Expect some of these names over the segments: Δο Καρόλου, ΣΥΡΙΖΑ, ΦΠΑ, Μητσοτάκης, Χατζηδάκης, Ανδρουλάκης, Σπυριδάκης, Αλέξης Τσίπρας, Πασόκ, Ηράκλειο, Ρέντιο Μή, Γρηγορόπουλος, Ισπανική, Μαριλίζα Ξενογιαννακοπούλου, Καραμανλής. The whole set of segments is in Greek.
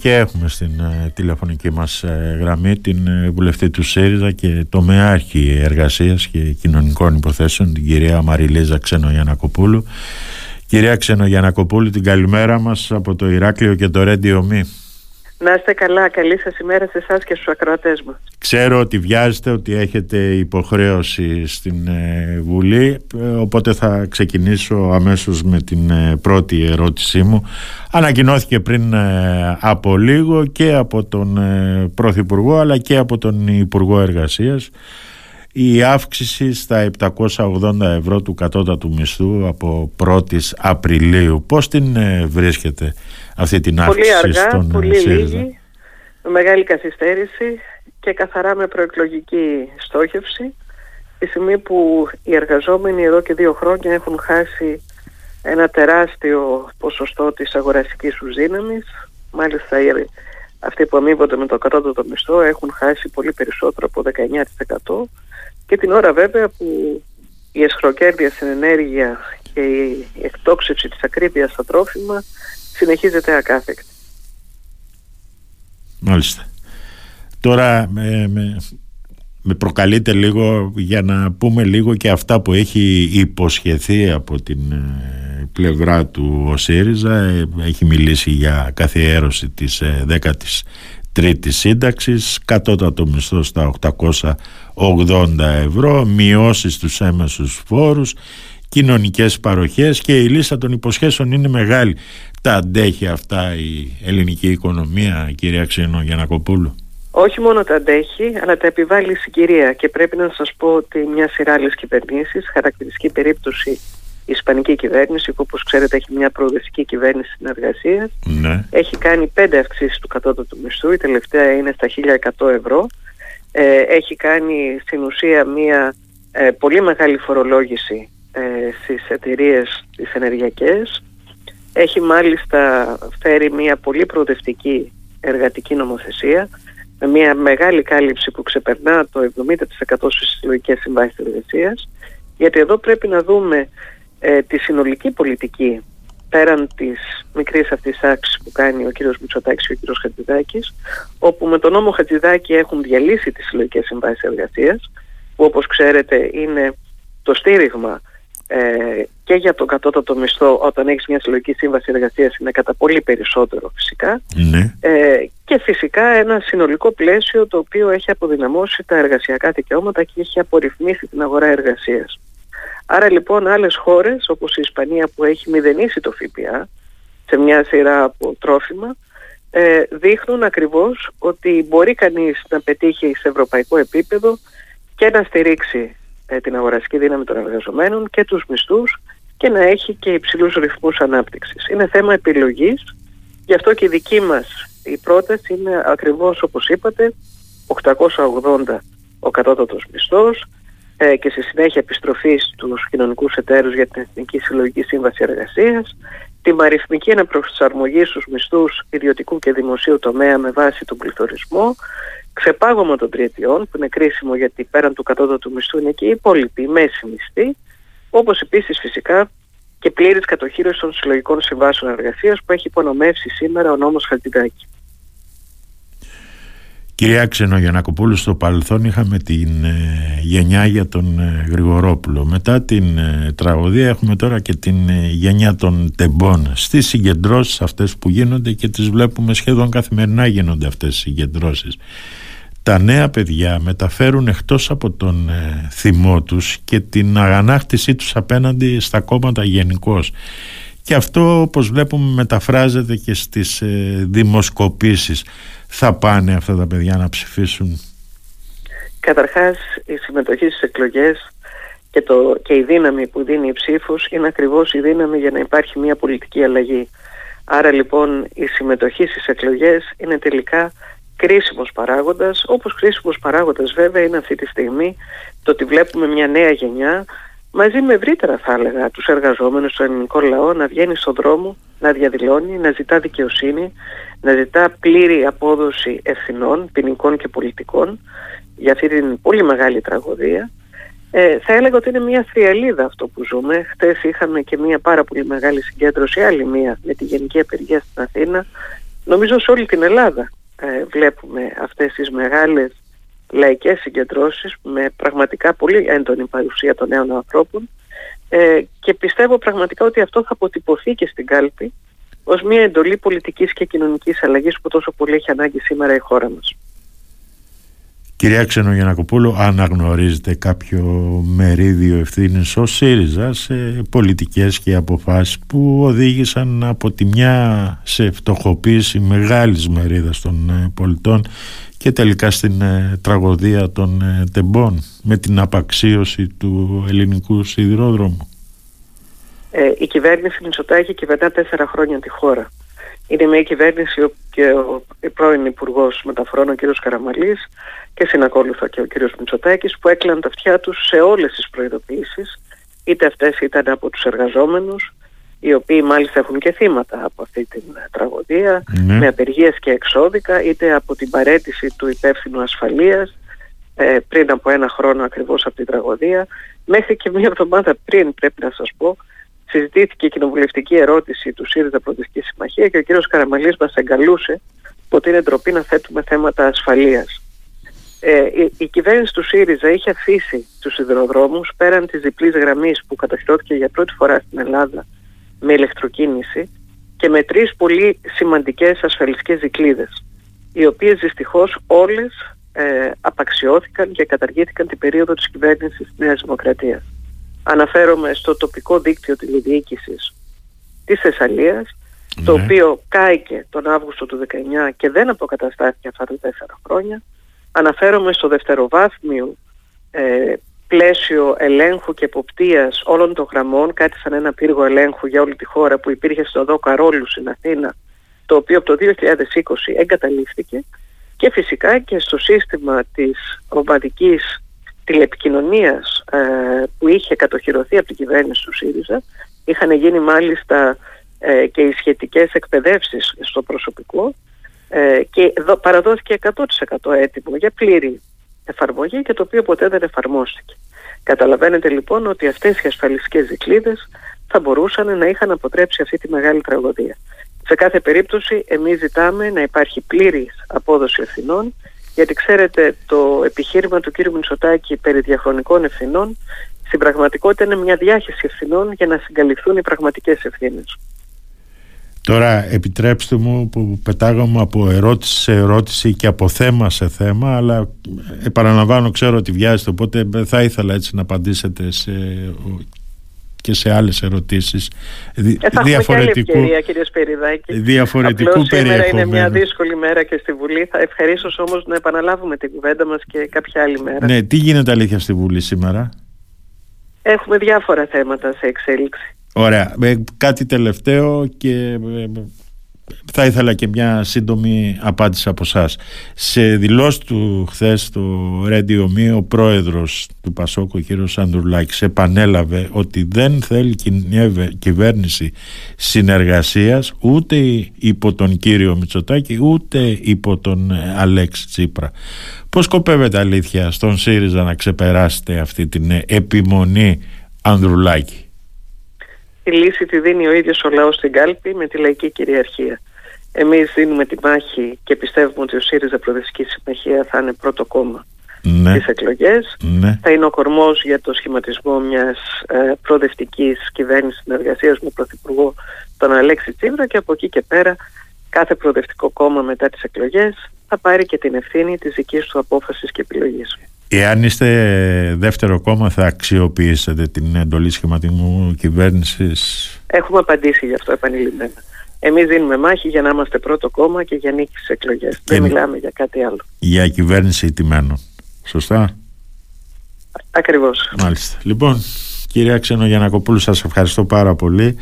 Και έχουμε στην τηλεφωνική μας γραμμή την βουλευτή του ΣΥΡΙΖΑ και τομεάρχη εργασίας και κοινωνικών υποθέσεων, την κυρία Μαριλίζα Ξενογιαννακοπούλου. Κυρία Ξενογιαννακοπούλου, την καλημέρα μας από το Ηράκλειο και το Ρέντιο Μή. Να είστε καλά, καλή σας ημέρα σε εσάς και στους ακροατές μου. Ξέρω ότι βιάζετε, ότι έχετε υποχρέωση στην Βουλή, οπότε θα ξεκινήσω αμέσως με την πρώτη ερώτησή μου. Ανακοινώθηκε πριν από λίγο και από τον Πρωθυπουργό αλλά και από τον Υπουργό Εργασίας η αύξηση στα 780 ευρώ του κατώτατου μισθού από 1η Απριλίου. Πώς την βρίσκεται αυτή την αύξηση? Πολύ αργά, πολύ λίγη, με μεγάλη καθυστέρηση και καθαρά με προεκλογική στόχευση, τη στιγμή που οι εργαζόμενοι εδώ και 2 χρόνια έχουν χάσει ένα τεράστιο ποσοστό της αγοραστικής τους δύναμης. Μάλιστα αυτοί που αμείβονται με το κατώτατο μισθό έχουν χάσει πολύ περισσότερο από 19%, και την ώρα βέβαια που η αισχροκέρδεια στην ενέργεια και η εκτόξευση της ακρίβειας στα τρόφιμα συνεχίζεται ακάθεκτη. Μάλιστα. Τώρα με προκαλείτε λίγο για να πούμε λίγο και αυτά που έχει υποσχεθεί από την πλευρά του ο ΣΥΡΙΖΑ. Έχει μιλήσει για καθιέρωση της 13ης σύνταξης, κατώτατο μισθό στα 880 ευρώ, μειώσεις στους έμεσους φόρους, κοινωνικές παροχές, και η λίστα των υποσχέσεων είναι μεγάλη. Τα αντέχει αυτά η ελληνική οικονομία, κυρία Ξενογιαννακοπούλου? Όχι μόνο τα αντέχει, αλλά τα επιβάλλει η συγκυρία, και πρέπει να σας πω ότι μια σειρά άλλες κυβερνήσεις, χαρακτηριστική περίπτωση η Ισπανική κυβέρνηση, που όπως ξέρετε έχει μια προοδευτική κυβέρνηση συνεργασίας, ναι, έχει κάνει 5 αυξήσεις του κατώτατου μισθού, η τελευταία είναι στα 1.100 ευρώ, έχει κάνει στην ουσία μια πολύ μεγάλη φορολόγηση στις εταιρείες τις ενεργειακές, έχει μάλιστα φέρει μια πολύ προοδευτική εργατική νομοθεσία με μια μεγάλη κάλυψη που ξεπερνά το 70% στις συλλογικές συμβάσεις εργασίας, γιατί εδώ πρέπει να δούμε τη συνολική πολιτική πέραν της μικρής αυτής άξης που κάνει ο κύριος Μητσοτάκης και ο κύριος Χατζηδάκης, όπου με τον νόμο Χατζηδάκη έχουν διαλύσει τις συλλογικές συμβάσεις εργασίας, που όπως ξέρετε είναι το στήριγμα και για τον κατώτατο μισθό. Όταν έχεις μια συλλογική σύμβαση εργασίας είναι κατά πολύ περισσότερο φυσικά, ναι, και φυσικά ένα συνολικό πλαίσιο το οποίο έχει αποδυναμώσει τα εργασιακά δικαιώματα και έχει απορριθμίσει την αγορά εργασίας. Άρα λοιπόν άλλες χώρες, όπως η Ισπανία που έχει μηδενίσει το ΦΠΑ σε μια σειρά από τρόφιμα, δείχνουν ακριβώς ότι μπορεί κανείς να πετύχει σε ευρωπαϊκό επίπεδο και να στηρίξει την αγοραστική δύναμη των εργαζομένων και τους μισθούς και να έχει και υψηλούς ρυθμούς ανάπτυξης. Είναι θέμα επιλογής, γι' αυτό και η δική μας η πρόταση είναι ακριβώς όπως είπατε, 880 ο κατώτατος μισθός, και στη συνέχεια επιστροφή στους κοινωνικούς εταίρους για την Εθνική Συλλογική Σύμβαση Εργασίας, την αριθμική αναπροσαρμογή στους μισθούς ιδιωτικού και δημοσίου τομέα με βάση τον πληθωρισμό, ξεπάγωμα των 3 ετών, που είναι κρίσιμο γιατί πέραν του κατώτατου μισθού είναι και οι υπόλοιποι, οι μέση μισθοί, όπως επίσης φυσικά και πλήρης κατοχήρωση των συλλογικών συμβάσεων εργασίας που έχει υπονομεύσει σήμερα ο νόμος Χατζηδάκη. Κυρία Ξενογιαννακοπούλου, στο παρελθόν είχαμε την γενιά για τον Γρηγορόπουλο. Μετά την τραγωδία έχουμε τώρα και την γενιά των τεμπών. Στις συγκεντρώσεις αυτές που γίνονται, και τις βλέπουμε σχεδόν καθημερινά γίνονται αυτές οι συγκεντρώσεις, τα νέα παιδιά μεταφέρουν εκτός από τον θυμό τους και την αγανάκτησή τους απέναντι στα κόμματα γενικώς. Και αυτό, όπως βλέπουμε, μεταφράζεται και στις δημοσκοπήσεις. Θα πάνε αυτά τα παιδιά να ψηφίσουν? Καταρχάς, η συμμετοχή στις εκλογές και η δύναμη που δίνει η ψήφος είναι ακριβώς η δύναμη για να υπάρχει μια πολιτική αλλαγή. Άρα λοιπόν η συμμετοχή στις εκλογές είναι τελικά κρίσιμος παράγοντας, όπως κρίσιμος παράγοντας βέβαια είναι αυτή τη στιγμή το ότι βλέπουμε μια νέα γενιά, μαζί με ευρύτερα θα έλεγα τους εργαζόμενους, τον ελληνικό λαό, να βγαίνει στον δρόμο, να διαδηλώνει, να ζητά δικαιοσύνη, να ζητά πλήρη απόδοση ευθυνών, ποινικών και πολιτικών, για αυτή την πολύ μεγάλη τραγωδία. Θα έλεγα ότι είναι μια θριαλίδα αυτό που ζούμε. Χτες είχαμε και μια πάρα πολύ μεγάλη συγκέντρωση, άλλη μια, με τη Γενική Απεργία στην Αθήνα, Νομίζω σε όλη την Ελλάδα βλέπουμε αυτές τις μεγάλες λαϊκές συγκεντρώσεις με πραγματικά πολύ έντονη παρουσία των νέων ανθρώπων και πιστεύω πραγματικά ότι αυτό θα αποτυπωθεί και στην κάλπη ως μια εντολή πολιτικής και κοινωνικής αλλαγής που τόσο πολύ έχει ανάγκη σήμερα η χώρα μας. Κυρία Ξενογιαννακοπούλου, αναγνωρίζετε κάποιο μερίδιο ευθύνης ως ΣΥΡΙΖΑ σε πολιτικές και αποφάσεις που οδήγησαν από τη μια σε φτωχοποίηση μεγάλης μερίδας των πολιτών και τελικά στην τραγωδία των τεμπών με την απαξίωση του ελληνικού σιδηρόδρομου? Η κυβέρνηση Μητσοτάκη κυβερνά 4 χρόνια τη χώρα. Είναι μια κυβέρνηση και ο πρώην Υπουργός Μεταφορών, ο κ. Καραμανλής, και συνακόλουθα και ο κ. Μητσοτάκης, που έκλαιναν τα αυτιά τους σε όλες τις προειδοποιήσεις, είτε αυτές ήταν από τους εργαζόμενους, οι οποίοι μάλιστα έχουν και θύματα από αυτή την τραγωδία, με απεργίες και εξώδικα, είτε από την παραίτηση του υπεύθυνου ασφαλείας πριν από 1 χρόνο ακριβώς από την τραγωδία, μέχρι και 1 εβδομάδα πριν, πρέπει να σας πω, συζητήθηκε η κοινοβουλευτική ερώτηση του ΣΥΡΙΖΑ Προοδευτική Συμμαχία και ο κύριος Καραμανλής μας εγκαλούσε ότι είναι ντροπή να θέτουμε θέματα ασφαλείας. Η κυβέρνηση του ΣΥΡΙΖΑ είχε αφήσει τους σιδηροδρόμους πέραν της διπλής γραμμής που κατοχυρώθηκε για πρώτη φορά στην Ελλάδα με ηλεκτροκίνηση και με 3 πολύ σημαντικές ασφαλιστικές δικλείδες, οι οποίες δυστυχώς όλες απαξιώθηκαν και καταργήθηκαν την περίοδο της κυβέρνησης της Νέας Δημοκρατίας. Αναφέρομαι στο τοπικό δίκτυο τηλεδιοίκησης της Θεσσαλίας, το οποίο κάηκε τον Αύγουστο του 19 και δεν αποκαταστάθηκε αυτά τα 4 χρόνια. Αναφέρομαι στο δευτεροβάθμιο πλαίσιο ελέγχου και εποπτείας όλων των γραμμών, κάτι σαν ένα πύργο ελέγχου για όλη τη χώρα που υπήρχε στο Δο Καρόλου στην Αθήνα, το οποίο από το 2020 εγκαταλείφθηκε, και φυσικά και στο σύστημα της ομαδικής τηλεπικοινωνίας που είχε κατοχυρωθεί από την κυβέρνηση του ΣΥΡΙΖΑ. Είχαν γίνει μάλιστα και οι σχετικές εκπαιδεύσεις στο προσωπικό και παραδόθηκε 100% έτοιμο για πλήρη εφαρμογή, και το οποίο ποτέ δεν εφαρμόστηκε. Καταλαβαίνετε λοιπόν ότι αυτές οι ασφαλιστικές δικλείδες θα μπορούσαν να είχαν αποτρέψει αυτή τη μεγάλη τραγωδία. Σε κάθε περίπτωση εμείς ζητάμε να υπάρχει πλήρης απόδοση ευθυνών, γιατί ξέρετε, το επιχείρημα του κ. Μητσοτάκη περί διαχρονικών ευθυνών στην πραγματικότητα είναι μια διάχυση ευθυνών για να συγκαλυφθούν οι πραγματικές ευθύνες. Τώρα επιτρέψτε μου που πετάγαμε από ερώτηση σε ερώτηση και από θέμα σε θέμα, αλλά επαναλαμβάνω, ξέρω ότι βιάζεται, οπότε θα ήθελα έτσι να απαντήσετε και σε άλλες ερωτήσεις διαφορετικού, και άλλη ευκαιρία, κύριε Σπυριδάκη, διαφορετικού περιεχομένου. Σήμερα είναι μια δύσκολη μέρα και στη Βουλή. Θα ευχαρίστως όμως να επαναλάβουμε την κουβέντα μας και κάποια άλλη μέρα. Ναι, τι γίνεται αλήθεια στη Βουλή σήμερα? Έχουμε διάφορα θέματα σε εξέλιξη. Ωραία, κάτι τελευταίο και θα ήθελα και μια σύντομη απάντηση από εσάς. Σε δηλώσεις του χθες στο Ρέντιο Μή, ο πρόεδρος του Πασόκ, ο κύριος Ανδρουλάκης, επανέλαβε ότι δεν θέλει κυβέρνηση συνεργασίας ούτε υπό τον κύριο Μητσοτάκη ούτε υπό τον Αλέξη Τσίπρα. Πώς σκοπεύετε αλήθεια στον ΣΥΡΙΖΑ να ξεπεράσετε αυτή την επιμονή Ανδρουλάκη? Τη λύση τη δίνει ο ίδιος ο λαός στην κάλπη με τη λαϊκή κυριαρχία. Εμείς δίνουμε τη μάχη και πιστεύουμε ότι ο ΣΥΡΙΖΑ Προοδευτική Συμμαχία θα είναι πρώτο κόμμα στις εκλογές. Θα είναι ο κορμός για το σχηματισμό μιας προοδευτικής κυβέρνησης συνεργασίας με πρωθυπουργό τον Αλέξη Τσίπρα, και από εκεί και πέρα κάθε προοδευτικό κόμμα μετά τις εκλογές θα πάρει και την ευθύνη της δικής του απόφασης και επιλογής. Εάν είστε δεύτερο κόμμα, θα αξιοποιήσετε την εντολή σχηματισμού κυβέρνησης? Έχουμε απαντήσει γι' αυτό επανειλημμένα. Εμείς δίνουμε μάχη για να είμαστε πρώτο κόμμα και για νίκη στις εκλογές. Δεν μιλάμε για κάτι άλλο. Για κυβέρνηση ηττημένων. Σωστά? Ακριβώς. Μάλιστα. Λοιπόν, κυρία Ξενογιαννακοπούλου, σας ευχαριστώ πάρα πολύ.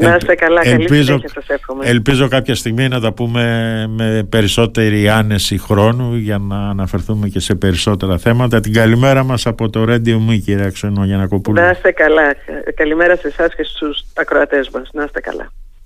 Να είστε καλά, καλή συνέχεια σας εύχομαι. Ελπίζω κάποια στιγμή να τα πούμε με περισσότερη άνεση χρόνου για να αναφερθούμε και σε περισσότερα θέματα. Την καλημέρα μας από το Ρέντιο Μή, κυρία Ξενογιαννακοπούλου. Να είστε καλά, καλημέρα σε εσάς και στους ακροατές μας. Να είστε καλά.